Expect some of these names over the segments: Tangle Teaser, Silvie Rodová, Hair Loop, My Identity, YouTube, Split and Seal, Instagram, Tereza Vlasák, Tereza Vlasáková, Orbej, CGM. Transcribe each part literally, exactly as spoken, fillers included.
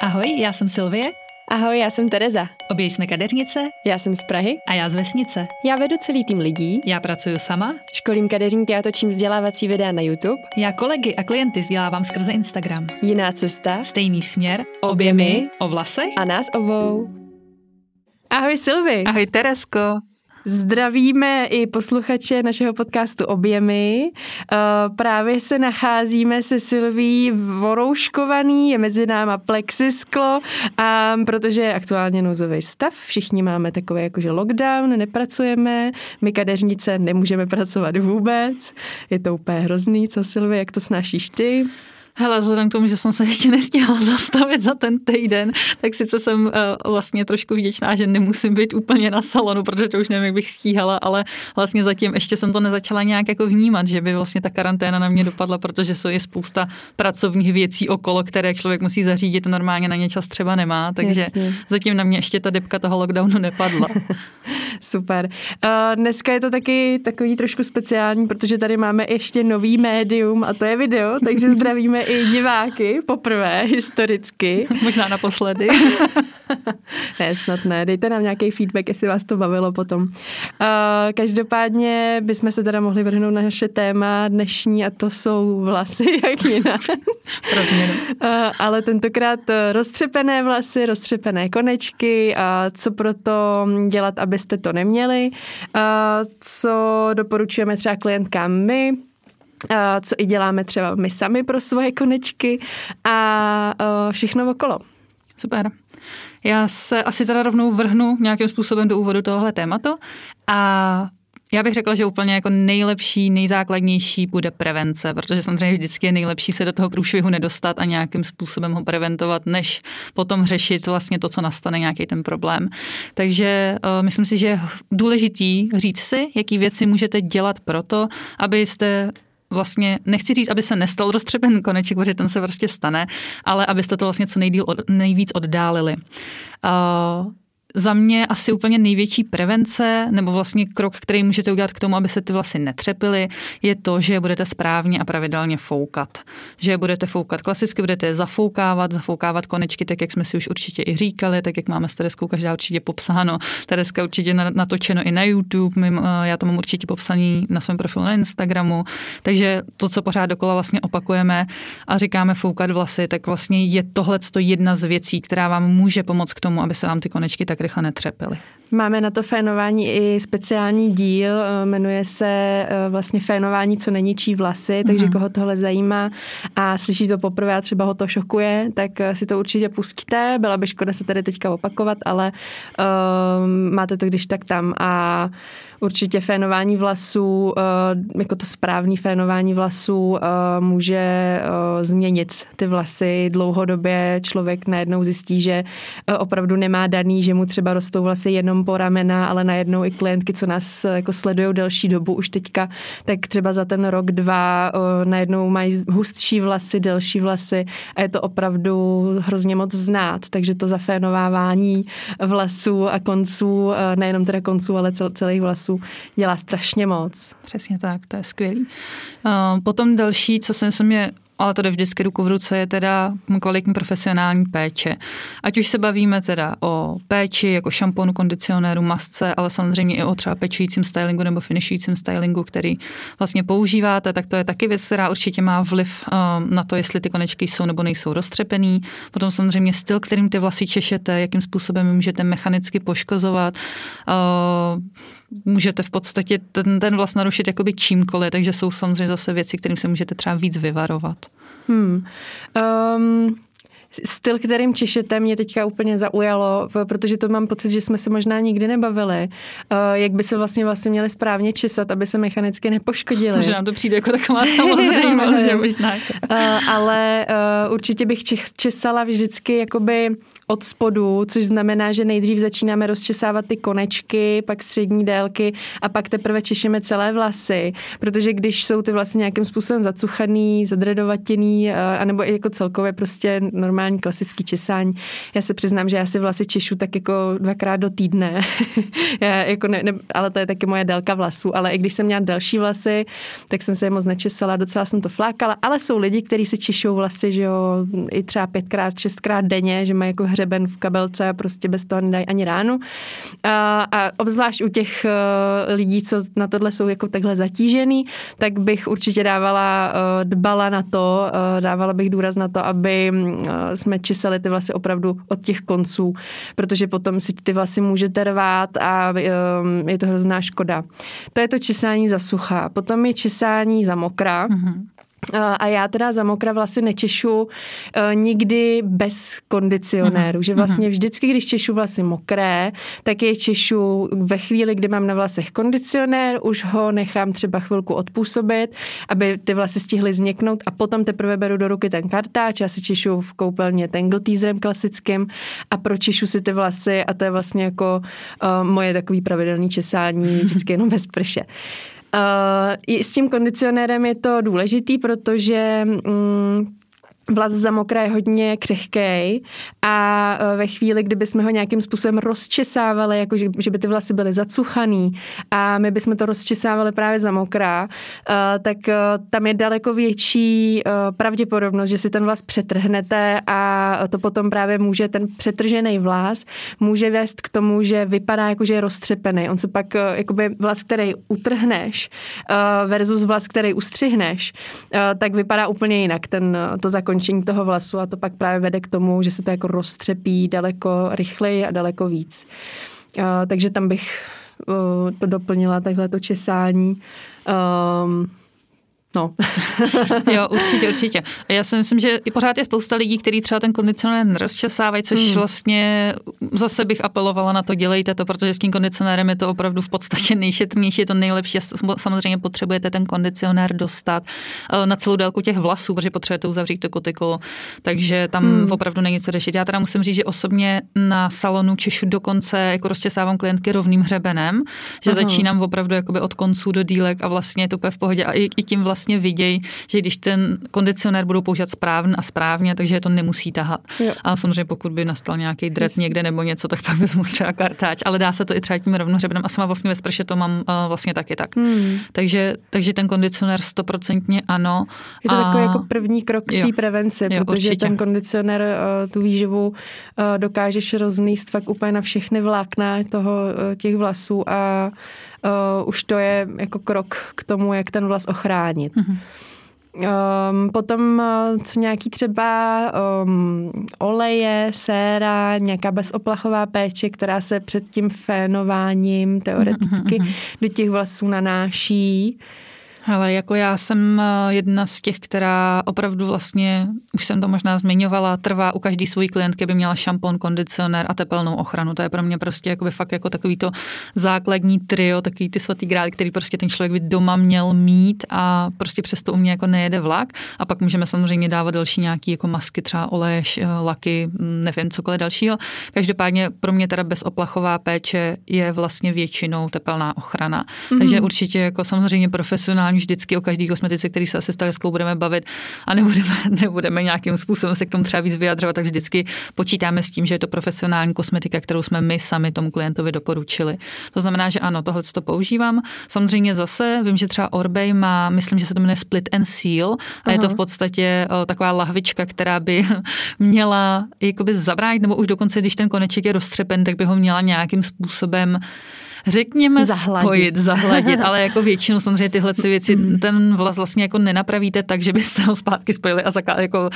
Ahoj, já jsem Silvie. Ahoj, já jsem Tereza. Obě jsme kadeřnice. Já jsem z Prahy. A já z vesnice. Já vedu celý tým lidí. Já pracuju sama. Školím kadeřníky a točím vzdělávací videa na YouTube. Já kolegy a klienty vzdělávám skrze Instagram. Jiná cesta. Stejný směr. Obě my. O vlasech. A nás obou. Ahoj Silvi. Ahoj Teresko. Zdravíme i posluchače našeho podcastu Objemy. Právě se nacházíme se Silví vorouškovaný, je mezi náma plexisklo, a protože je aktuálně nouzový stav, všichni máme takový jakože lockdown, nepracujeme, my kadeřnice nemůžeme pracovat vůbec. Je to úplně hrozný, co Silvi, jak to snášíš ty? Hele, vzhledem k tomu, že jsem se ještě nestihla zastavit za ten týden, tak sice jsem uh, vlastně trošku vděčná, že nemusím být úplně na salonu, protože to už nevím, jak bych stíhala, ale vlastně zatím ještě jsem to nezačala nějak jako vnímat, že by vlastně ta karanténa na mě dopadla, protože jsou je spousta pracovních věcí okolo, které člověk musí zařídit, normálně na ně čas třeba nemá, takže jasně. Zatím na mě ještě ta depka toho lockdownu nepadla. Super. Uh, dneska je to taky takový trošku speciální, protože tady máme ještě nový médium a to je video, takže zdravíme i diváky poprvé, historicky. Možná naposledy. Ne, snad ne. Dejte nám nějaký feedback, jestli vás to bavilo potom. Uh, každopádně bychom se teda mohli vrhnout na naše téma dnešní a to jsou vlasy, jak jinak. uh, ale tentokrát roztřepené vlasy, roztřepené konečky a co pro to dělat, abyste to neměli. Uh, co doporučujeme třeba klientkám my, co i děláme třeba my sami pro svoje konečky a všechno okolo. Super. Já se asi teda rovnou vrhnu nějakým způsobem do úvodu tohohle tématu a já bych řekla, že úplně jako nejlepší, nejzákladnější bude prevence, protože samozřejmě vždycky je nejlepší se do toho průšvihu nedostat a nějakým způsobem ho preventovat, než potom řešit vlastně to, co nastane, nějaký ten problém. Takže uh, myslím si, že je důležitý říct si, jaký věci můžete dělat proto, abyste vlastně, nechci říct, aby se nestal roztřepen koneček, protože ten se vlastně stane, ale abyste to vlastně co nejdýl od, nejvíc oddálili. Uh, Za mě asi úplně největší prevence, nebo vlastně krok, který můžete udělat k tomu, aby se ty vlasy netřepily, je to, že je budete správně a pravidelně foukat. Že je budete foukat klasicky, budete je zafoukávat, zafoukávat konečky, tak jak jsme si už určitě i říkali, tak jak máme s Tereskou každá určitě popsáno. Tereska určitě natočeno i na YouTube, mým, já to mám určitě popsaný na svém profilu na Instagramu. Takže to, co pořád dokola vlastně opakujeme a říkáme foukat vlasy, tak vlastně je tohleto jedna z věcí, která vám může pomoct k tomu, aby se vám ty konečky tak rychle netřepily. Máme na to fénování i speciální díl, jmenuje se vlastně fénování, co neničí vlasy, takže mm. koho tohle zajímá a slyší to poprvé a třeba ho to šokuje, tak si to určitě pustíte, byla by škoda se tady teďka opakovat, ale um, máte to když tak tam a určitě fénování vlasů, uh, jako to správný fénování vlasů uh, může uh, změnit ty vlasy dlouhodobě, člověk najednou zjistí, že uh, opravdu nemá daný, že mu třeba rostou vlasy jenom po ramena, ale najednou i klientky, co nás jako sledujou delší dobu už teďka, tak třeba za ten rok, dva najednou mají hustší vlasy, delší vlasy a je to opravdu hrozně moc znát, takže to zafénovávání vlasů a konců, nejenom teda konců, ale cel, celých vlasů dělá strašně moc. Přesně tak, to je skvělý. Potom další, co jsem se mě ale to jde vždycky ruku v ruce, je teda kvalitní profesionální péče. Ať už se bavíme teda o péči jako šamponu, kondicionéru, masce, ale samozřejmě i o třeba pečujícím stylingu nebo finišujícím stylingu, který vlastně používáte, tak to je taky věc, která určitě má vliv na to, jestli ty konečky jsou nebo nejsou roztřepený. Potom samozřejmě styl, kterým ty vlasy češete, jakým způsobem můžete mechanicky poškozovat, můžete v podstatě ten, ten vlas narušit jakoby čímkoliv, takže jsou samozřejmě zase věci, kterým se můžete třeba víc vyvarovat. Hmm. Um, styl, kterým češete, mě teďka úplně zaujalo, protože to mám pocit, že jsme se možná nikdy nebavili. Uh, jak by se vlastně vlastně měli správně česat, aby se mechanicky nepoškodili. Takže nám to přijde jako taková samozřejmost, že možná. uh, ale uh, určitě bych česala vždycky jakoby od spodu, což znamená, že nejdřív začínáme rozčesávat ty konečky, pak střední délky a pak teprve češeme celé vlasy, protože když jsou ty vlasy nějakým způsobem zacuchaný, zadredovatěný, anebo i jako celkově prostě normálně česání, klasický česání. Já se přiznám, že já si vlasy češu tak jako dvakrát do týdne. Já jako ne, ne, ale to je taky moje délka vlasů. Ale i když jsem měla další vlasy, tak jsem se je moc nečesala, docela jsem to flákala. Ale jsou lidi, kteří si češou vlasy, že jo, i třeba pětkrát, šestkrát denně, že mají jako hřeben v kabelce a prostě bez toho nedají ani ránu. A, a obzvlášť u těch lidí, co na tohle jsou jako takhle zatížený, tak bych určitě dávala, dbala na to, dávala bych důraz na to, aby jsme česali ty vlasy opravdu od těch konců, protože potom si ty vlasy můžete rvát a je to hrozná škoda. To je to česání za sucha. Potom je česání za mokra. Mm-hmm. A já teda za mokra vlasy nečešu nikdy bez kondicionéru, že vlastně vždycky, když češu vlasy mokré, tak je češu ve chvíli, kdy mám na vlasech kondicionér, už ho nechám třeba chvilku odpůsobit, aby ty vlasy stihly změknout a potom teprve beru do ruky ten kartáč, já si češu v koupelně Tangle Teaserem klasickým a pročešu si ty vlasy a to je vlastně jako uh, moje takový pravidelné česání, vždycky jenom bez prše. Uh, s tím kondicionérem je to důležitý, protože um, vlas za mokra je hodně křehkej a uh, ve chvíli, kdyby jsme ho nějakým způsobem rozčesávali, jako že, že by ty vlasy byly zacuchaný a my bychom to rozčesávali právě za mokra, uh, tak uh, tam je daleko větší uh, pravděpodobnost, že si ten vlas přetrhnete a to potom právě může, ten přetržený vlas může vést k tomu, že vypadá jako, že je roztřepený. On se pak, uh, jakoby vlas, který utrhneš uh, versus vlas, který ustřihneš, uh, tak vypadá úplně jinak ten, uh, to zakončení toho vlasu a to pak právě vede k tomu, že se to jako roztřepí daleko rychleji a daleko víc. Uh, takže tam bych uh, to doplnila, takhle to česání. Um, no. Jo, určitě, určitě. Já si myslím, že i pořád je spousta lidí, kteří třeba ten kondicionér nerozčesávají, což hmm. vlastně zase bych apelovala na to, dělejte to, protože s tím kondicionérem je to opravdu v podstatě nejšetrnější, je to nejlepší. Samozřejmě potřebujete ten kondicionér dostat na celou délku těch vlasů, protože potřebujete uzavřít to kotikolo, takže tam hmm. opravdu není co řešit. Já teda musím říct, že osobně na salonu češu dokonce jako rozčesávám klientky rovným hřebenem, že Aha. začínám opravdu jakoby od konců do dílek a vlastně je to úplně v pohodě a i, i tím vlastně Vlastně vidějí, že když ten kondicionér budou používat správně a správně, takže to nemusí tahat. Jo. A samozřejmě pokud by nastal nějaký dret někde nebo něco, tak pak vezmu třeba kartáč, ale dá se to i třeba tím rovnohřebenem a sama vlastně ve sprše to mám uh, vlastně taky tak. Hmm. Takže, takže ten kondicionér stoprocentně ano. Je to a... takový jako první krok k té prevenci, jo, protože určitě. Ten kondicionér uh, tu výživu uh, dokážeš roznést fakt úplně na všechny vlákna toho uh, těch vlasů a Uh, už to je jako krok k tomu, jak ten vlas ochránit. Mm-hmm. Um, potom uh, co nějaký třeba um, oleje, séra, nějaká bezoplachová péče, která se před tím fénováním teoreticky mm-hmm. do těch vlasů nanáší. Ale jako já jsem jedna z těch, která opravdu vlastně, už jsem to možná zmiňovala, trvá u každý svojí klientky, by měla šampon, kondicionér a tepelnou ochranu. To je pro mě prostě jako by fakt jako takový to základní trio, takový ty svatý grál, který prostě ten člověk by doma měl mít a prostě přesto u mě jako nejede vlak. A pak můžeme samozřejmě dávat další nějaký jako masky, třeba oleje, laky, nevím, cokoliv dalšího. Každopádně pro mě teda bezoplachová péče je vlastně většinou tepelná ochrana. Mm-hmm. Takže určitě jako samozřejmě profesionální vždycky o každý kosmetice, který se asi starostkou budeme bavit a nebudeme, nebudeme nějakým způsobem se k tomu třeba víc vyjadřovat, tak vždycky počítáme s tím, že je to profesionální kosmetika, kterou jsme my sami tomu klientovi doporučili. To znamená, že ano, tohle to používám. Samozřejmě zase vím, že třeba Orbej má, myslím, že se to jmenuje Split and Seal a Aha. je to v podstatě o, taková lahvička, která by měla jakoby zabránit, nebo už dokonce, když ten koneček je roztřepen, tak by ho měla nějakým způsobem řekněme zahladit. spojit, zahladit, ale jako většinou samozřejmě tyhle věci, mm. ten vlas vlastně jako nenapravíte tak, že byste ho zpátky spojili a zaká, jako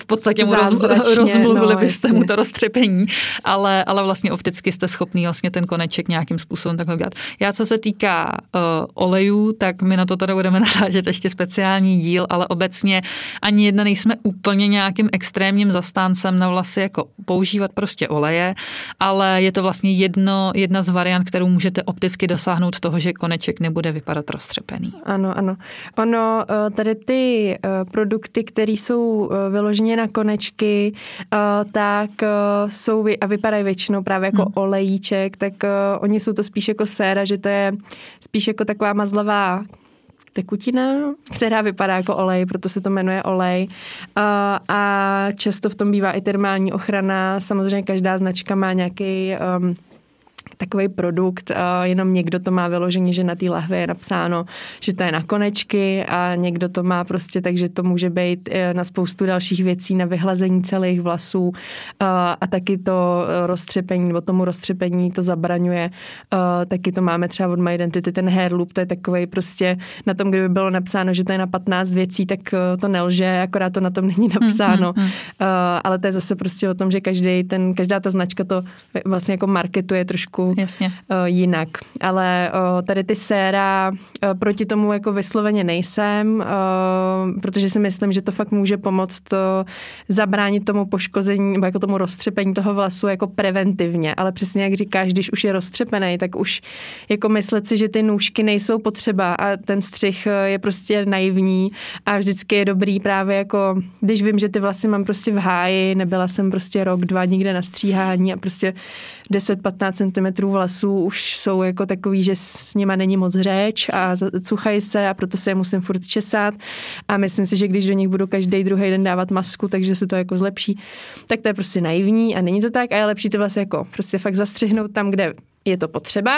v podstatě mu Zázračně, rozmluvili no, byste jasně. mu to roztřepení, ale, ale vlastně opticky jste schopný vlastně ten koneček nějakým způsobem takhle dělat. Já co se týká uh, olejů, tak my na to tady budeme narážet ještě speciální díl, ale obecně ani jedna nejsme úplně nějakým extrémním zastáncem na vlasy jako používat prostě oleje, ale je to vlastně jedno, jedna z variant, kterou můžete opticky dosáhnout toho, že koneček nebude vypadat roztřepený. Ano, ano. Ono, tady ty produkty, které jsou vyloženě na konečky, tak jsou a vypadají většinou právě jako hmm. olejíček, tak oni jsou to spíš jako séra, že to je spíš jako taková mazlavá tekutina, která vypadá jako olej, proto se to jmenuje olej. A často v tom bývá i termální ochrana. Samozřejmě každá značka má nějaký um, takový produkt, jenom někdo to má vyloženě, že na té lahvě je napsáno, že to je na konečky a někdo to má prostě, takže to může být na spoustu dalších věcí, na vyhlazení celých vlasů a taky to roztřepení, nebo tomu roztřepení to zabraňuje. Taky to máme třeba od My Identity, ten Hair Loop, to je takovej prostě na tom, kdyby bylo napsáno, že to je na patnáct věcí, tak to nelže, akorát to na tom není napsáno. Mm, mm, mm. Ale to je zase prostě o tom, že každý ten, každá ta značka to vlastně jako marketuje trošku Jasně. jinak. Ale tady ty séra proti tomu jako vysloveně nejsem, protože si myslím, že to fakt může pomoct to zabránit tomu poškození nebo jako tomu roztřepení toho vlasu jako preventivně. Ale přesně jak říkáš, když už je roztřepený, tak už jako myslet si, že ty nůžky nejsou potřeba a ten střih je prostě naivní a vždycky je dobrý právě jako, když vím, že ty vlasy mám prostě v háji, nebyla jsem prostě rok, dva nikde na stříhání a prostě deset až patnáct centimetrů vlasů už jsou jako takový, že s nima není moc řeč a cuchají se a proto se je musím furt česat a myslím si, že když do nich budu každý druhý den dávat masku, takže se to jako zlepší, tak to je prostě naivní a není to tak a je lepší ty vlasy jako prostě fakt zastřihnout tam, kde je to potřeba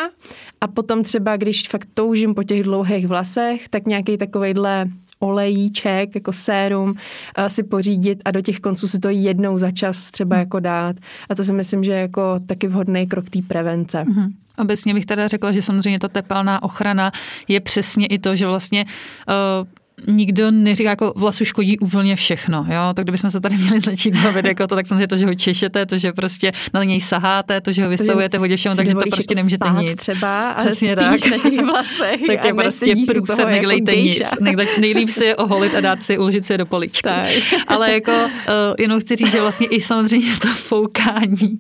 a potom třeba, když fakt toužím po těch dlouhých vlasech, tak nějaký takovejhle olejíček, jako sérum si pořídit a do těch konců si to jednou za čas třeba jako dát. A to si myslím, že je jako taky vhodný krok té prevence. Mm-hmm. Obecně bych teda řekla, že samozřejmě ta tepelná ochrana je přesně i to, že vlastně uh, nikdo neříká, jako vlasu škodí úplně všechno, jo, tak kdybychom se tady měli začít bavit jako to, tak samozřejmě to, že ho češete, to, že prostě na něj saháte, to, že ho vystavujete vodě všemu, takže to prostě nemůžete nic. Třeba, ale přesně tak. Na těch vlasech. Tak je prostě průser, nedělejte jako nic. Nejlíp si je oholit a dát si, uložit si je do poličky. Tak. Ale jako uh, jenom chci říct, že vlastně i samozřejmě to foukání,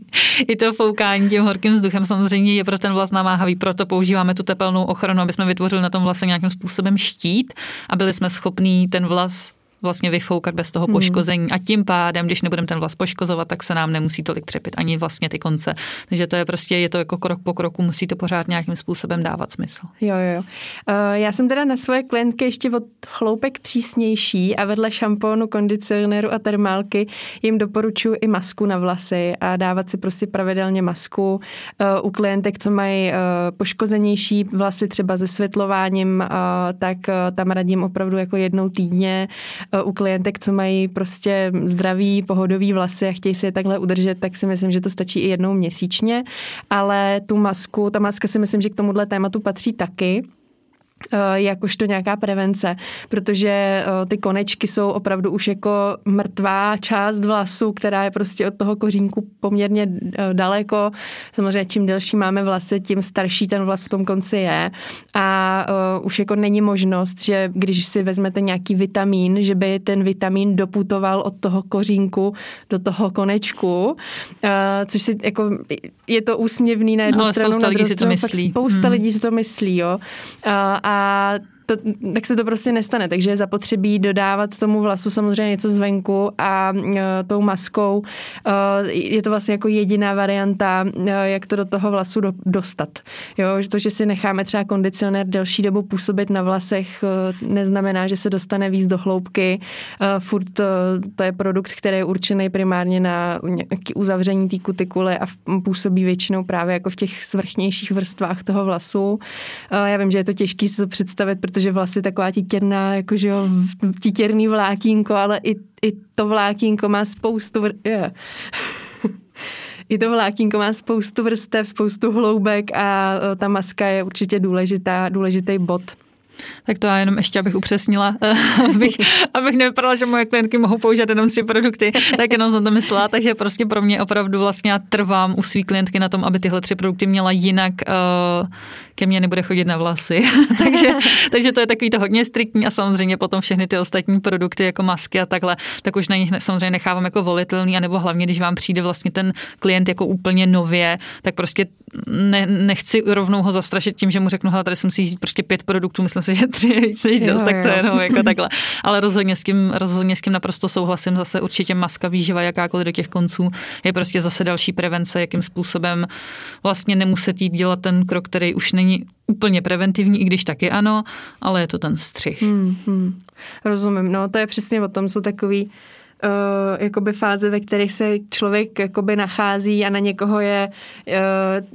i to foukání tím horkým vzduchem samozřejmě je pro ten vlas namáhavý, proto používáme tu tepelnou ochranu, aby jsme vytvořili na tom vlase nějakým způsobem štít a byli jsme schopný ten vlas vlastně vyfoukat bez toho poškození. Hmm. A tím pádem, když nebudeme ten vlas poškozovat, tak se nám nemusí tolik třepit ani vlastně ty konce. Takže to je prostě, je to jako krok po kroku, musí to pořád nějakým způsobem dávat smysl. Jo, jo, jo. Uh, já jsem teda na svoje klientky ještě od chloupek přísnější a vedle šampónu, kondicionéru a termálky jim doporučuji i masku na vlasy a dávat si prostě pravidelně masku. Uh, u klientek, co mají uh, poškozenější vlasy třeba ze světlováním, uh, tak uh, tam radím opravdu jako jednou týdně. U klientek, co mají prostě zdravý, pohodový vlasy a chtějí si je takhle udržet, tak si myslím, že to stačí i jednou měsíčně. Ale tu masku, ta maska si myslím, že k tomuhle tématu patří taky. Jakožto nějaká prevence, protože ty konečky jsou opravdu už jako mrtvá část vlasu, která je prostě od toho kořínku poměrně daleko. Samozřejmě čím delší máme vlasy, tím starší ten vlas v tom konci je a už jako není možnost, že když si vezmete nějaký vitamín, že by ten vitamín doputoval od toho kořínku do toho konečku, což si jako je to úsměvný na jednu no, stranu, na druhou stranu, fakt spousta hmm. lidí si to myslí, jo. A A to, tak se to prostě nestane, takže je zapotřebí dodávat tomu vlasu samozřejmě něco zvenku a uh, tou maskou uh, je to vlastně jako jediná varianta, uh, jak to do toho vlasu do, dostat. Jo, to, že si necháme třeba kondicionér delší dobu působit na vlasech, uh, neznamená, že se dostane víc do hloubky. Uh, furt uh, to je produkt, který je určený primárně na nějaké uzavření té kutikuly a v, působí většinou právě jako v těch svrchnějších vrstvách toho vlasu. Uh, já vím, že je to těžké si to představit, protože že vlasy taková titěrná, jakože jo, titěrný vlákínko, ale i, i to vlákínko má spoustu vr... yeah. I to vlákínko má spoustu vrstev, spoustu hloubek a ta maska je určitě důležitá, důležitý bod. Tak to já jenom ještě, abych upřesnila, abych, abych nevypadala, že moje klientky mohou použít jenom tři produkty, tak jenom jsem to myslela, takže prostě pro mě opravdu vlastně já trvám u svý klientky na tom, aby tyhle tři produkty měla, jinak uh, ke mně nebude chodit na vlasy. takže, takže to je takový to hodně striktní a samozřejmě potom všechny ty ostatní produkty jako masky a takhle, tak už na nich samozřejmě nechávám jako volitelný, anebo hlavně, když vám přijde vlastně ten klient jako úplně nově, tak prostě ne, nechci rovnou ho zastrašit tím, že mu řeknu, hele, tady jsem si jít prostě pět produktů, myslím si, že tři je víc než dost, tak to je jenom jako takhle. Ale rozhodně s tím, rozhodně s tím naprosto souhlasím, zase určitě maska, výživa, jakákoliv do těch konců je prostě zase další prevence, jakým způsobem vlastně nemuset jít dělat ten krok, který už není úplně preventivní, i když taky ano, ale je to ten střih. Hmm, hmm. Rozumím, no to je přesně o tom, jsou takový Uh, jakoby fáze, ve kterých se člověk jakoby nachází a na někoho je uh,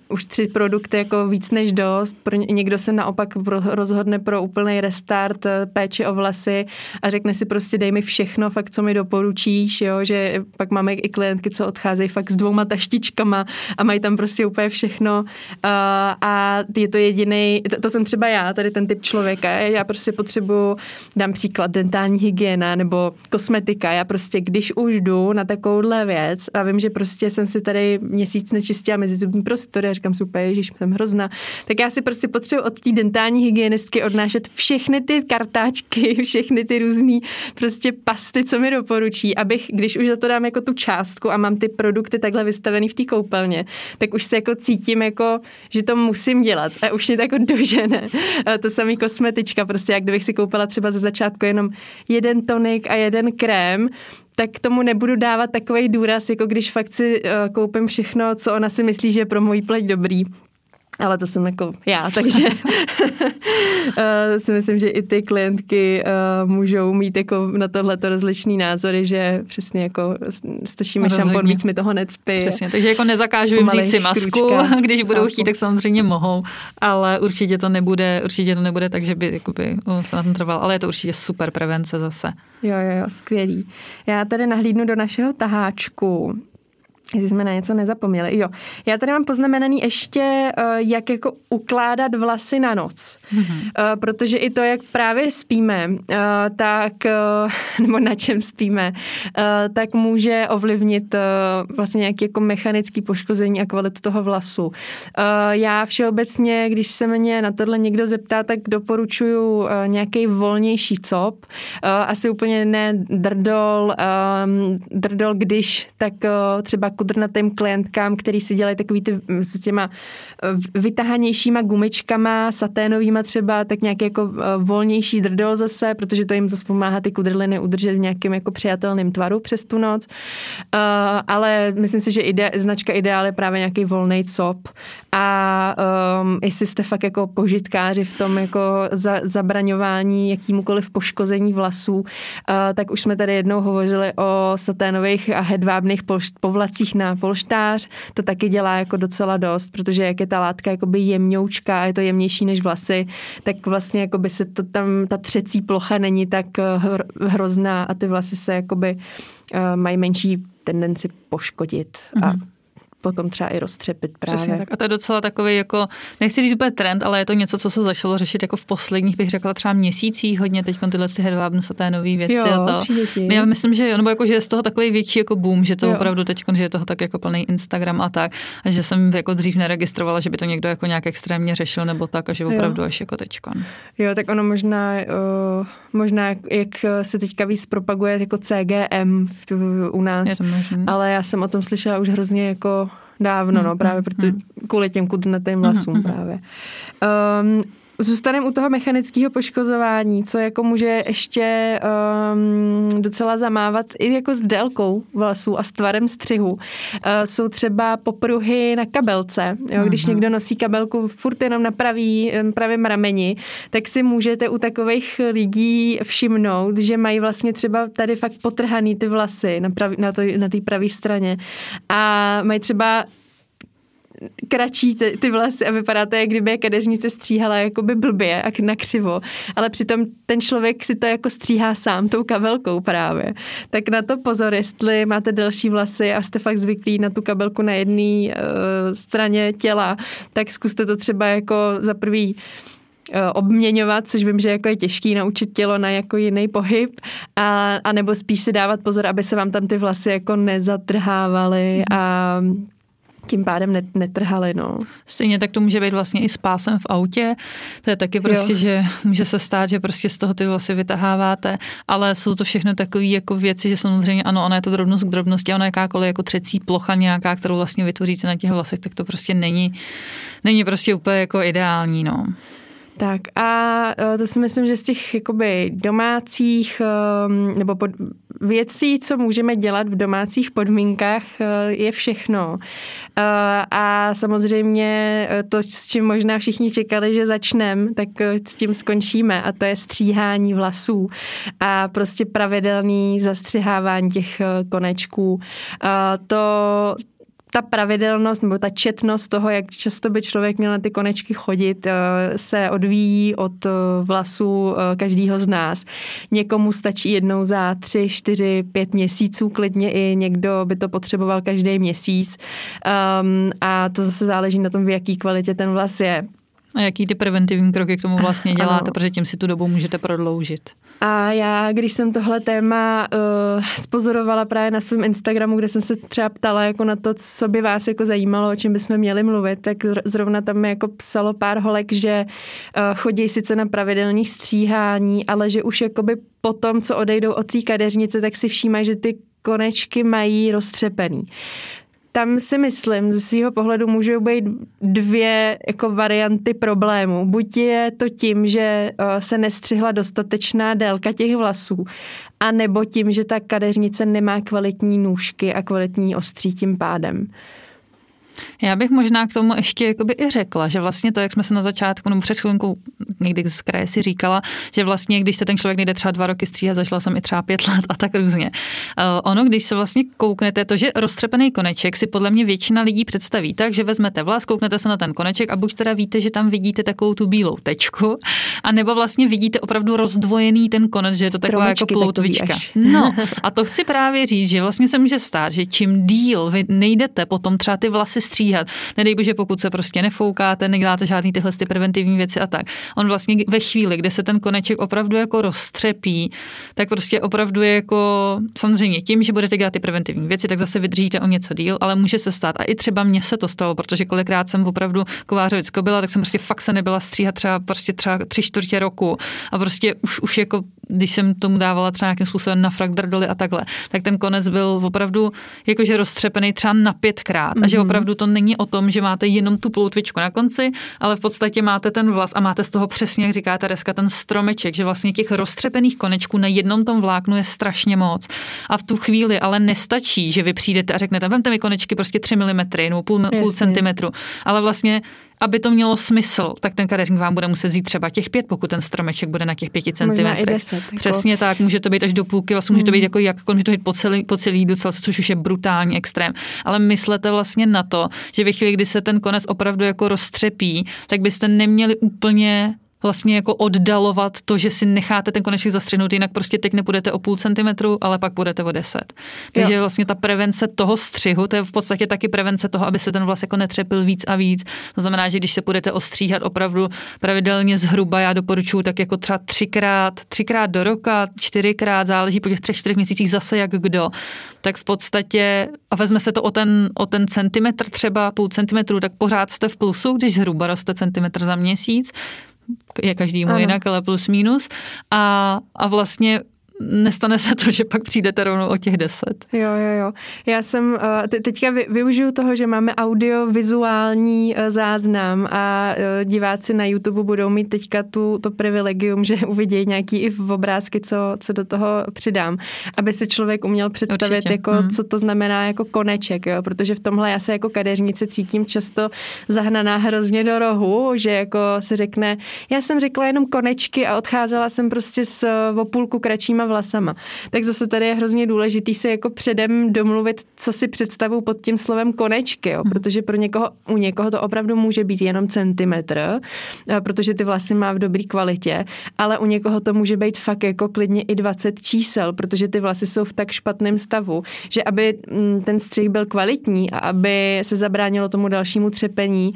už tři produkty jako víc než dost. Pro ně, někdo se naopak pro, rozhodne pro úplný restart uh, péči o vlasy a řekne si prostě dej mi všechno, fakt co mi doporučíš, jo, že pak máme i klientky, co odcházejí fakt s dvouma taštičkama a mají tam prostě úplně všechno uh, a je to jedinej, to, to jsem třeba já, tady ten typ člověka, já prostě potřebuji, dám příklad, dentální hygiena nebo kosmetika, já prostě když už jdu na takovouhle věc a vím, že prostě jsem si tady měsíc nečistila mezizubní prostory a říkám si úplně, ježiš, jsem hrozná, tak já si prostě potřebuji od té dentální hygienistky odnášet všechny ty kartáčky, všechny ty různý prostě pasty, co mi doporučí, abych, když už za to dám jako tu částku a mám ty produkty takhle vystavený v té koupelně, tak už se jako cítím jako, že to musím dělat a už mě tak jako dožene. A to samý kosmetička, prostě jak kdybych si koupila třeba ze začátku jenom jeden tonik a jeden krém, tak tomu nebudu dávat takovej důraz, jako když fakt si uh, koupím všechno, co ona si myslí, že je pro mojí pleť dobrý. Ale to jsem jako já, takže uh, si myslím, že i ty klientky uh, můžou mít jako na tohleto rozličný názory, že přesně jako stačíme šampon, víc mi toho necpí. Přesně, takže jako nezakážu jim říct si masku, kručka, když budou chápu. Chtít, tak samozřejmě mohou, ale určitě to nebude, určitě to nebude tak, že by jakoby, uh, se na tom trval, ale je to určitě super prevence zase. Jo, jo, jo, skvělý. Já tady nahlídnu do našeho taháčku. Jestli jsme na něco nezapomněli. Jo. Já tady mám poznamenaný ještě, jak jako ukládat vlasy na noc. Mm-hmm. Protože i to, jak právě spíme, tak, nebo na čem spíme, tak může ovlivnit vlastně nějaké jako mechanické poškození a kvalitu toho vlasu. Já všeobecně, když se mě na tohle někdo zeptá, tak doporučuju nějaký volnější cop. Asi úplně ne drdol, drdol, když tak třeba kudrnatým klientkám, který si dělají takový ty s těma vytahanějšíma gumičkama, saténovýma třeba, tak nějaký jako volnější drdol zase, protože to jim zase pomáhá ty kudrliny udržet v nějakém jako přijatelném tvaru přes tu noc. Uh, ale myslím si, že ide, značka ideál je právě nějaký volnej cop a um, jestli jste fakt jako požitkáři v tom jako za, zabraňování jakýmukoliv poškození vlasů, uh, tak už jsme tady jednou hovořili o saténových a hedvábných povlacích na polštář, to taky dělá jako docela dost, protože jak je ta látka jakoby jemňoučka, je to jemnější než vlasy, tak vlastně jakoby se to tam, ta třecí plocha není tak hrozná a ty vlasy se jakoby uh, mají menší tendenci poškodit a mm. potom třeba i roztřepit právě. Přesně tak. A to je docela takový jako, nechci říct úplně trend, ale je to něco, co se začalo řešit jako v posledních, bych řekla třeba měsících hodně, teď tyhle si hedvábnu saténové věci jo, a to. Přijetí. Já myslím, že jo, nebo jako, že je z toho takový větší jako boom, že to jo. Opravdu teď, že je toho tak jako plný Instagram a tak, a že jsem jako dřív neregistrovala, že by to někdo jako nějak extrémně řešil nebo tak, a že opravdu jo. Až jako teďkon. Jo, tak ono možná, uh, možná jak se teďka víc propaguje jako C G M v, v, u nás, ale já jsem o tom slyšela už hrozně jako dávno, no, právě proto, kvůli těm kudrnatým vlasům právě. Um, Zůstaneme u toho mechanického poškozování, co jako může ještě um, docela zamávat i jako s délkou vlasů a s tvarem střihu. Uh, jsou třeba popruhy na kabelce. Jo? Když někdo nosí kabelku furt jenom na pravý, pravém rameni, tak si můžete u takových lidí všimnout, že mají vlastně třeba tady fakt potrhaný ty vlasy na, prav, na, to, na té pravé straně. A mají třeba kračí ty, ty vlasy a vypadá to, jak kdyby je kadeřnice stříhala jakoby blbě a nakřivo, ale přitom ten člověk si to jako stříhá sám tou kabelkou právě. Tak na to pozor, jestli máte delší vlasy a jste fakt zvyklí na tu kabelku na jedné uh, straně těla, tak zkuste to třeba jako za prvý obměňovat, což vím, že jako je těžký naučit tělo na jako jiný pohyb a, a nebo spíš si dávat pozor, aby se vám tam ty vlasy jako nezatrhávaly a tím pádem netrhali, no. Stejně tak to může být vlastně i s pásem v autě. To je taky prostě, jo. že může se stát, že prostě z toho ty vlasy vytaháváte, ale jsou to všechno takové jako věci, že samozřejmě ano, ona je to drobnost k drobnosti, ona jakákoliv jako třecí plocha nějaká, kterou vlastně vytvoříte na těch vlasech, tak to prostě není, není prostě úplně jako ideální, no. Tak a to si myslím, že z těch jakoby domácích nebo pod, věcí, co můžeme dělat v domácích podmínkách, je všechno. A samozřejmě to, s čím možná všichni čekali, že začneme, tak s tím skončíme, a to je stříhání vlasů a prostě pravidelný zastřihávání těch konečků. To ta pravidelnost nebo ta četnost toho, jak často by člověk měl na ty konečky chodit, se odvíjí od vlasů každýho z nás. Někomu stačí jednou za tři, čtyři, pět měsíců, klidně i někdo by to potřeboval každý měsíc. Um, a to zase záleží na tom, v jaký kvalitě ten vlas je. A jaký ty preventivní kroky k tomu vlastně děláte, ano. protože tím si tu dobu můžete prodloužit. A já, když jsem tohle téma uh, spozorovala právě na svém Instagramu, kde jsem se třeba ptala jako na to, co by vás jako zajímalo, o čem bychom měli mluvit, tak zrovna tam mi jako psalo pár holek, že uh, chodí sice na pravidelné stříhání, ale že už jakoby po tom, co odejdou od té kadeřnice, tak si všímají, že ty konečky mají roztřepený. Tam si myslím, ze svého pohledu můžou být dvě jako varianty problému. Buď je to tím, že se nestřihla dostatečná délka těch vlasů, a nebo tím, že ta kadeřnice nemá kvalitní nůžky a kvalitní ostří tím pádem. Já bych možná k tomu ještě jakoby i řekla, že vlastně to, jak jsme se na začátku, nebo před chvilkou někdy z kraje si říkala, že vlastně, když se ten člověk nejde třeba dva roky stříhat, zašla jsem i třeba pět let a tak různě. Uh, ono, když se vlastně kouknete, to, že roztřepený koneček si podle mě většina lidí představí tak, že vezmete vlas, kouknete se na ten koneček a buď teda víte, že tam vidíte takovou tu bílou tečku, a nebo vlastně vidíte opravdu rozdvojený ten konec, že je to taková jako ploutvička. No, a to chci právě říct, že vlastně se může stát, že čím díl vy nejdete potom třeba ty vlasy stříhat. Nedej bože, pokud se prostě nefoukáte, neděláte žádný tyhle ty preventivní věci a tak. On vlastně ve chvíli, kde se ten koneček opravdu jako roztřepí, tak prostě opravdu je jako samozřejmě tím, že budete dělat ty preventivní věci, tak zase vydržíte o něco díl, ale může se stát. A i třeba mně se to stalo, protože kolikrát jsem opravdu kovářovicko byla, tak jsem prostě fakt se nebyla stříhat třeba prostě třeba tři čtvrtě roku. A prostě už, už jako když jsem tomu dávala třeba nějakým způsobem na frak drdoly a takhle, tak ten konec byl opravdu jakože roztřepený třeba na pětkrát. A že opravdu to není o tom, že máte jenom tu ploutvičku na konci, ale v podstatě máte ten vlas a máte z toho přesně, jak říká Tereska, ten stromeček, že vlastně těch roztřepených konečků na jednom tom vláknu je strašně moc. A v tu chvíli ale nestačí, že vy přijdete a řeknete, vemte mi konečky prostě tři milimetry nebo půl, půl centimetru, ale vlastně aby to mělo smysl, tak ten kadeřník vám bude muset vzít třeba těch pět, pokud ten stromeček bude na těch pěti centimetrech. Jako... Přesně tak, může to být až do půlky, vlastně hmm. může to být jako jakkoliv, může to být po celý, po celý docela, což už je brutální extrém. Ale myslete vlastně na to, že ve chvíli, kdy se ten konec opravdu jako roztřepí, tak byste neměli úplně vlastně jako oddalovat to, že si necháte ten koneček zastřihnout, jinak prostě teď nepůjdete o půl centimetru, ale pak půjdete o deset. Takže jo. Vlastně ta prevence toho střihu, to je v podstatě taky prevence toho, aby se ten vlas jako netřepil víc a víc. To znamená, že když se půjdete ostříhat opravdu pravidelně zhruba, já doporučuji tak jako třeba třikrát, třikrát do roka, čtyřikrát, záleží po těch třech, čtyřech měsících zase jak kdo, tak v podstatě, a vezme se to o ten, o ten centimetr třeba, půl centimetru, tak pořád jste v plusu, když zhruba roste centimetr za měsíc. Je každému ano. jinak, ale plus minus. A, a vlastně nestane se to, že pak přijdete rovnou o těch deset. Jo, jo, jo. Já jsem teďka využiju toho, že máme audiovizuální záznam a diváci na YouTube budou mít teďka tu, to privilegium, že uvidějí nějaký i v obrázky, co, co do toho přidám, aby se člověk uměl představit, určitě. Jako, hmm. co to znamená jako koneček, jo? Protože v tomhle já se jako kadeřnice cítím často zahnaná hrozně do rohu, že jako se řekne, já jsem řekla jenom konečky a odcházela jsem prostě s o půlku kratšíma vlasama. Tak zase tady je hrozně důležitý se jako předem domluvit, co si představu pod tím slovem konečky, jo? Protože pro někoho, u někoho to opravdu může být jenom centimetr, protože ty vlasy má v dobrý kvalitě, ale u někoho to může být fakt jako klidně i dvacet čísel, protože ty vlasy jsou v tak špatném stavu, že aby ten střih byl kvalitní a aby se zabránilo tomu dalšímu třepení,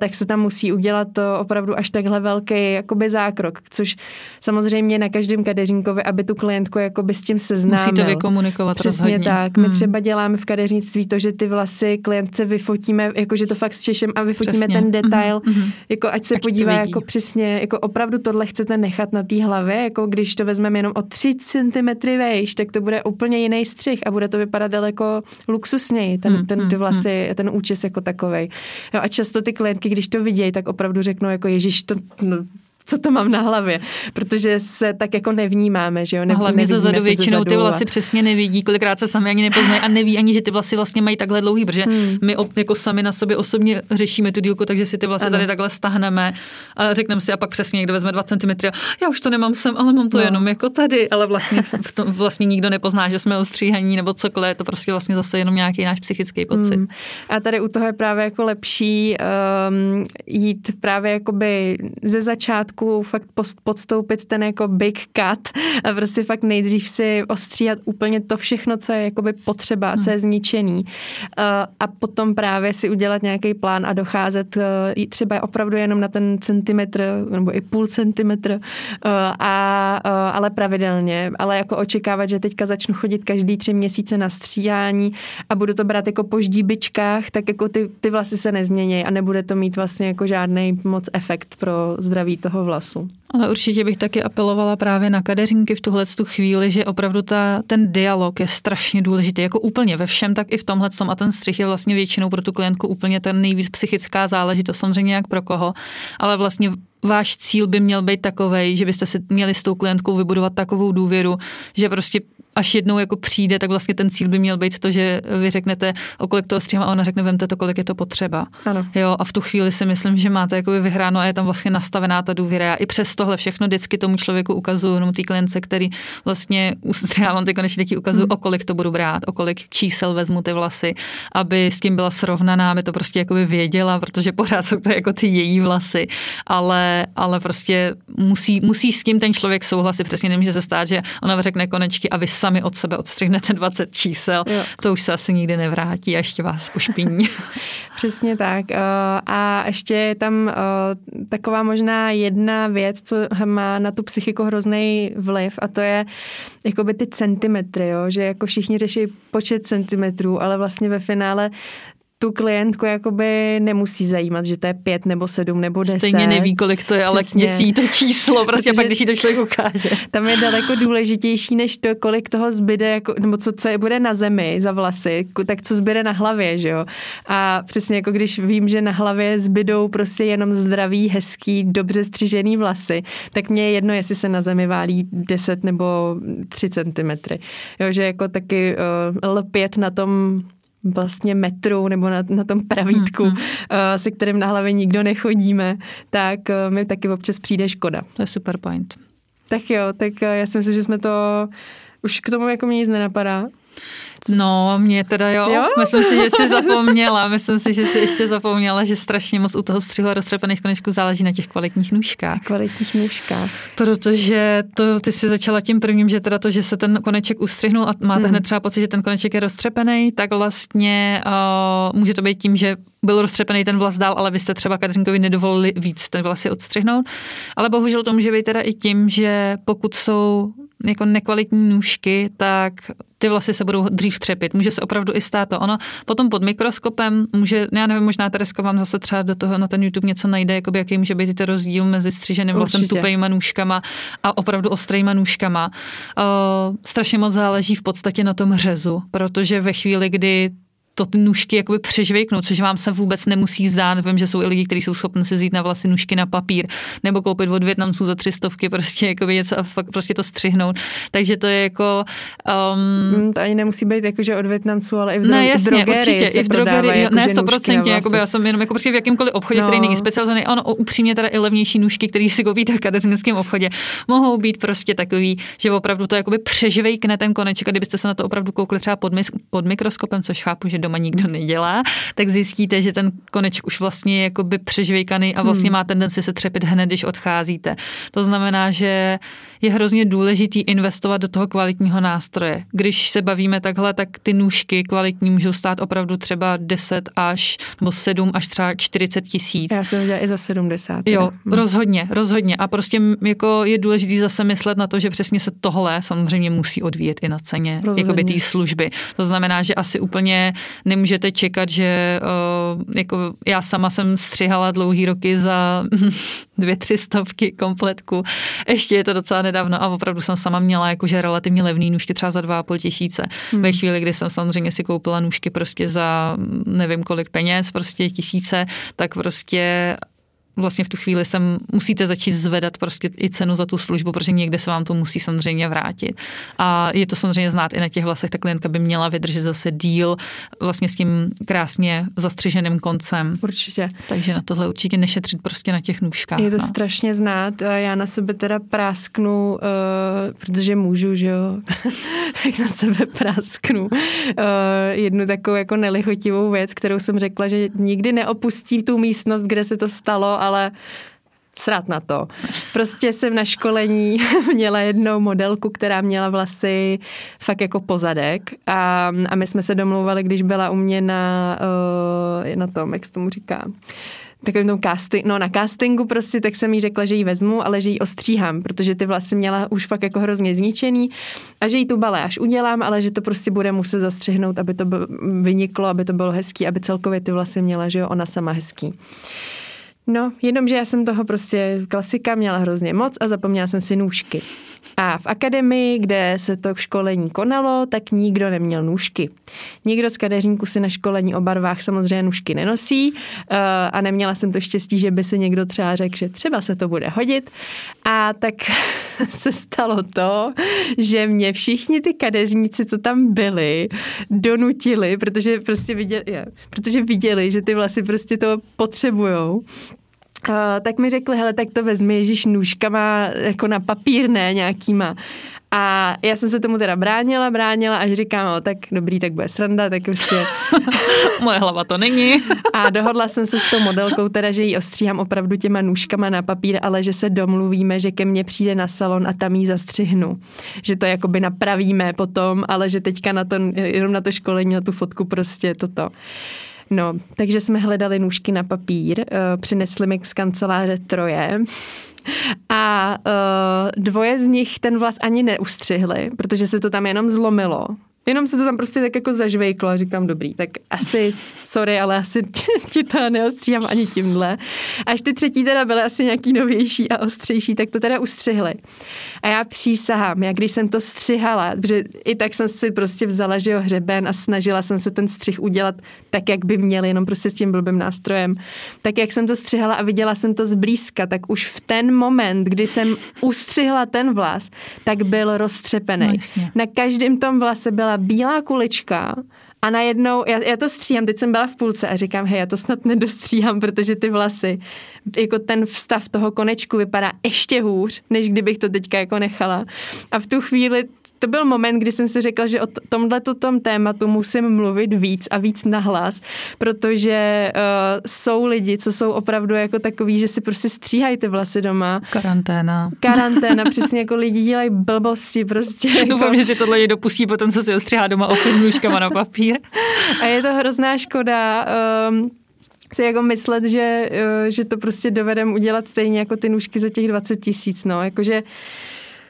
tak se tam musí udělat opravdu až takhle velký jakoby zákrok, což samozřejmě na každém kadeřínkovi, aby tu klientku jakoby s tím seznámil. Musí to vykomunikovat. Přesně rozhodně. Tak. My hmm. třeba děláme v kadeřnictví to, že ty vlasy klientce vyfotíme, jakože to fakt s češem a vyfotíme přesně. ten detail, mm-hmm. jako ať se ať podívá jako přesně, jako opravdu tohle chcete nechat na té hlavě, jako když to vezmeme jenom o tři centimetry vejš, tak to bude úplně jiný střih a bude to vypadat daleko luxusněji, ten, mm-hmm. ten, ty vlasy, ten účes jako takovej. Jo, a často ty klientky, když to vidějí, tak opravdu řeknou jako ježiš, to... No, co to mám na hlavě, protože se tak jako nevnímáme, že jo. Nevnímáme, hlavně ze zadu většinou ty vlasy přesně nevidí, kolikrát se sami ani nepoznají a neví ani, že ty vlasy vlastně mají takhle dlouhý, protože hmm. my jako sami na sobě osobně řešíme tu dílku, takže si ty vlasy ano. tady takhle stahneme a řekneme si a pak přesně někdo vezme dva centimetry a já už to nemám sem, ale mám to no. jenom jako tady, ale vlastně, v tom, vlastně nikdo nepozná, že jsme ostříhaní nebo cokoliv, je to prostě vlastně zase jenom nějaký náš psychický pocit. Hmm. A tady u toho je právě jako lepší um, jít právě jakoby ze začátku fakt podstoupit ten jako big cut a prostě fakt nejdřív si ostříhat úplně to všechno, co je jakoby potřeba a co je zničený. A potom právě si udělat nějaký plán a docházet třeba opravdu jenom na ten centimetr nebo i půl centimetr, a, ale pravidelně. Ale jako očekávat, že teďka začnu chodit každý tři měsíce na stříhání a budu to brát jako po ždíbičkách, tak jako ty, ty vlasy se nezmění a nebude to mít vlastně jako žádný moc efekt pro zdraví toho vlasu. Ale určitě bych taky apelovala právě na kadeřinky v tuhle tu chvíli, že opravdu ta, ten dialog je strašně důležitý, jako úplně ve všem, tak i v tomhle a ten střih je vlastně většinou pro tu klientku úplně ten nejvíc psychická záležitost, samozřejmě jak pro koho, ale vlastně váš cíl by měl být takovej, že byste si měli s tou klientkou vybudovat takovou důvěru, že prostě až jednou jako přijde, tak vlastně ten cíl by měl být to, že vy řeknete, o kolik toho stříhám, a ona řekne, vemte to, kolik je to potřeba. Ano. Jo, a v tu chvíli si myslím, že máte jakoby vyhráno a je tam vlastně nastavená ta důvěra. Já i přes tohle všechno vždycky tomu člověku ukazuju, no té klientce, který vlastně ustřihávám, ty konečně taky ukazuju, hmm. o kolik to budu brát, o kolik čísel vezmu ty vlasy, aby s tím byla srovnaná, aby to prostě jakoby věděla, protože pořád jsou to jako ty její vlasy, ale, ale prostě musí, musí s tím ten člověk souhlasit. Přesně nemůže se stát, že ona řekne konečky a vy sami od sebe odstřihnete dvacet čísel, jo. To už se asi nikdy nevrátí a ještě vás ušpiní. Přesně tak. A ještě je tam taková možná jedna věc, co má na tu psychiku hrozný vliv, a to je jakoby ty centimetry, jo? Že jako všichni řeší počet centimetrů, ale vlastně ve finále tu klientku jakoby nemusí zajímat, že to je pět nebo sedm nebo deset. Stejně neví, kolik to je, ale děsí to číslo, prostě pak, když jí to člověk ukáže. Tam je daleko důležitější, než to, kolik toho zbyde, jako, nebo co, co je bude na zemi za vlasy, tak co zbyde na hlavě, že jo. A přesně jako když vím, že na hlavě zbydou prostě jenom zdravý, hezký, dobře střižený vlasy, tak mě je jedno, jestli se na zemi válí deset nebo tři centimetry. Jo, že jako taky uh, lpět na tom vlastně metru nebo na, na tom pravítku, hmm, hmm. se kterým na hlavě nikdo nechodíme, tak mi taky občas přijde škoda. To je super point. Tak jo, tak já si myslím, že jsme to... Už k tomu jako mě nic nenapadá. No, mě teda jo. jo. Myslím si, že jsi zapomněla. Myslím si, že jsi ještě zapomněla, že strašně moc u toho střihu a roztřepaných konečků záleží na těch kvalitních nůžkách. A kvalitních nůžkách. Protože to, ty jsi začala tím prvním, že teda to, že se ten koneček ustřihnul a máte hmm. hned třeba pocit, že ten koneček je roztřepený, tak vlastně uh, může to být tím, že byl roztřepený ten vlas dál, ale vy jste třeba kadeřinkovi nedovolili víc ten vlas si odstřihnout. Ale bohužel to může být teda i tím, že pokud jsou jako nekvalitní nůžky, tak ty vlasy se budou dřív třepit. Může se opravdu i stát to. Ono potom pod mikroskopem může, já nevím, možná Tereska vám zase třeba do toho na ten YouTube něco najde, jakoby, jaký může být ten rozdíl mezi střiženým vlasem, tupejma nůžkama a opravdu ostrýma nůžkama. Uh, strašně moc záleží v podstatě na tom řezu, protože ve chvíli, kdy to ty nůžky jakoby přežvejknou, což vám se vůbec nemusí zdát. Vím, že jsou i lidi, kteří jsou schopni si vzít na vlasy nůžky na papír nebo koupit od Vietnamců za tři stovky prostě jakoby něco a fakt prostě to střihnout. Takže to je jako... Um... To ani nemusí být jakože od Vietnamců, ale i v, dro- ne, jasně, v drogerii určitě, se prodávají jakože nůžky na vlasy. Ne, sto procent, já jsem jenom jako prostě v jakémkoliv obchodě, no. který není specializovaný, ono upřímně teda i levnější nůžky, které si koupí v kadeřnickém obchodě, mohou být prostě takový, že opravdu to jakoby přežvejkne ten koneček, a kdybyste se na to opravdu koukli třeba pod, mis- pod mikroskopem, což chápu, že doma nikdo nedělá, tak zjistíte, že ten koneček už vlastně je jakoby přežvejkaný a vlastně hmm. má tendenci se třepit hned, když odcházíte. To znamená, že je hrozně důležitý investovat do toho kvalitního nástroje. Když se bavíme takhle, tak ty nůžky kvalitní můžou stát opravdu třeba deset až, nebo sedm až třeba čtyřicet tisíc. Já jsem viděla i za sedmdesát. Jo, hmm. rozhodně, rozhodně. A prostě jako je důležitý zase myslet na to, že přesně se tohle samozřejmě musí odvíjet i na ceně jakoby té služby. To znamená, že asi úplně nemůžete čekat, že uh, jako já sama jsem střihala dlouhý roky za dvě, tři stovky kompletku. Ještě je to docela nedávno a opravdu jsem sama měla jakože relativně levný nůžky třeba za dva a půl tisíce. Hmm. Ve chvíli, kdy jsem samozřejmě si koupila nůžky prostě za nevím kolik peněz, prostě tisíce, tak prostě vlastně v tu chvíli sem musíte začít zvedat prostě i cenu za tu službu, protože někde se vám to musí samozřejmě vrátit. A je to samozřejmě znát i na těch vlasech, ta klientka by měla vydržet zase díl vlastně s tím krásně zastřiženým koncem. Určitě. Takže na tohle určitě nešetřit prostě na těch nůžkách. Je to no. strašně znát. Já na sebe teda prásknu, uh, protože můžu, že jo, tak na sebe prásknu uh, jednu takovou jako nelichotivou věc, kterou jsem řekla, že nikdy neopustím tu místnost, kde se to stalo, ale srát na to. Prostě jsem na školení měla jednou modelku, která měla vlasy fakt jako pozadek a, a my jsme se domlouvali, když byla u mě na, na tom, jak se tomu říká, takovým tom casting, no na castingu prostě, tak jsem jí řekla, že ji vezmu, ale že ji ostříhám, protože ty vlasy měla už fakt jako hrozně zničený a že jí tu baléž udělám, ale že to prostě bude muset zastřihnout, aby to vyniklo, aby to bylo hezký, aby celkově ty vlasy měla, že jo, ona sama hezký. No, jenomže já jsem toho prostě klasika měla hrozně moc a zapomněla jsem si nůžky. A v akademii, kde se to školení konalo, tak nikdo neměl nůžky. Nikdo z kadeřníků si na školení o barvách samozřejmě nůžky nenosí a neměla jsem to štěstí, že by se někdo třeba řekl, že třeba se to bude hodit. A tak se stalo to, že mě všichni ty kadeřníci, co tam byli, donutili, protože prostě viděli, je, protože viděli, že ty vlasy prostě to potřebujou. Uh, tak mi řekli, hele, tak to vezmi, ježiš, nůžkama, jako na papír, ne, nějakýma. A já jsem se tomu teda bránila, bránila, až říkám, no, tak dobrý, tak bude sranda, tak prostě. Moje hlava to není. A dohodla jsem se s tou modelkou teda, že ji ostříhám opravdu těma nůžkama na papír, ale že se domluvíme, že ke mně přijde na salon a tam ji zastřihnu. Že to jakoby napravíme potom, ale že teďka na to, jenom na to školení, na tu fotku prostě toto. No, takže jsme hledali nůžky na papír, přinesli mi z kanceláře troje a dvoje z nich ten vlas ani neustřihli, protože se to tam jenom zlomilo. Jenom se to tam prostě tak jako zažvejklo a říkám, dobrý, tak asi, sorry, ale asi ti to neostříhám ani tímhle. Až ty třetí teda byly asi nějaký novější a ostřejší, tak to teda ustřihli. A já přísahám, já když jsem to střihala, protože i tak jsem si prostě vzala, že jo, hřeben a snažila jsem se ten střih udělat tak, jak by měl, jenom prostě s tím blbým nástrojem. Tak jak jsem to střihala a viděla jsem to zblízka, tak už v ten moment, kdy jsem ustřihla ten vlas, tak byl roztřepený. No, na každém tom vlase byla bílá kulička a najednou, já, já to stříhám, teď jsem byla v půlce a říkám, hej, já to snad nedostříhám, protože ty vlasy, jako ten vstav toho konečku vypadá ještě hůř, než kdybych to teďka jako nechala. A v tu chvíli to byl moment, kdy jsem si řekla, že o tomhleto tom tématu musím mluvit víc a víc nahlas, protože uh, jsou lidi, co jsou opravdu jako takový, že si prostě stříhají ty vlasy doma. Karanténa. Karanténa, přesně jako lidi dělají blbosti prostě. Jako. Doufám, že si tohle je dopustí potom, co si ostříhá doma opět nůžkama na papír. A je to hrozná škoda. Um, si jako myslet, že, uh, že to prostě dovedem udělat stejně jako ty nůžky za těch dvacet tisíc, no, jakože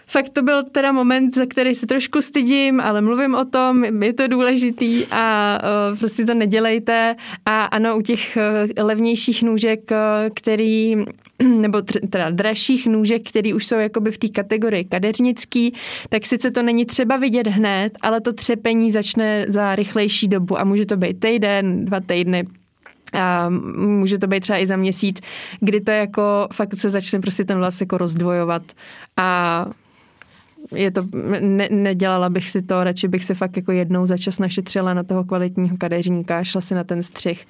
fakt to byl teda moment, za který se trošku stydím, ale mluvím o tom, je to důležitý a uh, prostě to nedělejte. A ano, u těch uh, levnějších nůžek, uh, který, nebo tr- teda dražších nůžek, který už jsou jakoby v té kategorii kadeřnický, tak sice to není třeba vidět hned, ale to třepení začne za rychlejší dobu a může to být týden, dva týdny. A může to být třeba i za měsíc, kdy to jako fakt se začne prostě ten vlas jako rozdvojovat a je to, ne, nedělala bych si to, radši bych se fakt jako jednou za čas našetřila na toho kvalitního kadeřníka, šla si na ten střih.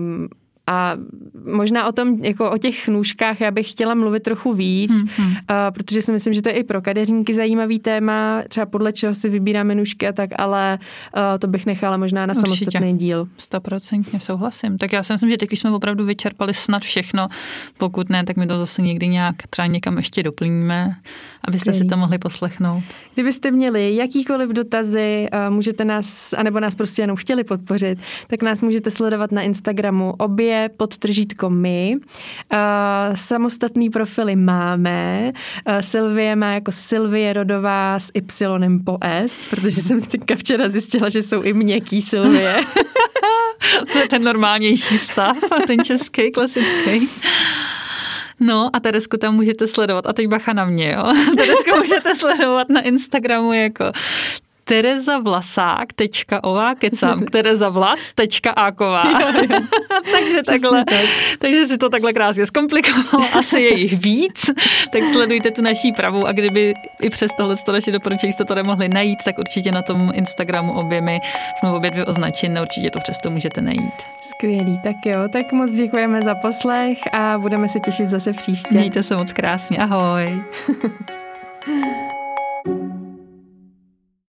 Um, A možná o tom, jako o těch nůžkách, já bych chtěla mluvit trochu víc, mm-hmm. a, protože si myslím, že to je i pro kadeřníky zajímavý téma, třeba podle čeho si vybíráme nůžky a tak, ale a to bych nechala možná na Určitě. samostatný díl. Stoprocentně souhlasím. Tak já si myslím, že teď jsme opravdu vyčerpali snad všechno. Pokud ne, tak my to zase někdy nějak třeba někam ještě doplníme, abyste Skvělý. si to mohli poslechnout. Kdybyste měli jakýkoliv dotazy, můžete nás, anebo nás prostě jenom chtěli podpořit, tak nás můžete sledovat na Instagramu objem podtržítko my. Uh, samostatný profily máme. Uh, Silvie má jako Silvie Rodová s Y po S, protože jsem teďka včera zjistila, že jsou i měkký Silvie. To je ten normálnější stav, ten český, klasický. No a Terezku tam můžete sledovat. A teď bacha na mě, jo. Terezku můžete sledovat na Instagramu jako Tereza Vlasák, tečka ová, kecám, Tereza Vlas, tečka áková. Jo, jo. takže, takhle, tak. takže si to takhle krásně zkomplikovalo, asi je jich víc, tak sledujte tu naší pravou a kdyby i přes tohle naše doporučení jste to nemohli najít, tak určitě na tom Instagramu objemy jsme obě dvě označeny, určitě to přesto můžete najít. Skvělý, tak jo, tak moc děkujeme za poslech a budeme se těšit zase příště. Mějte se moc krásně, ahoj.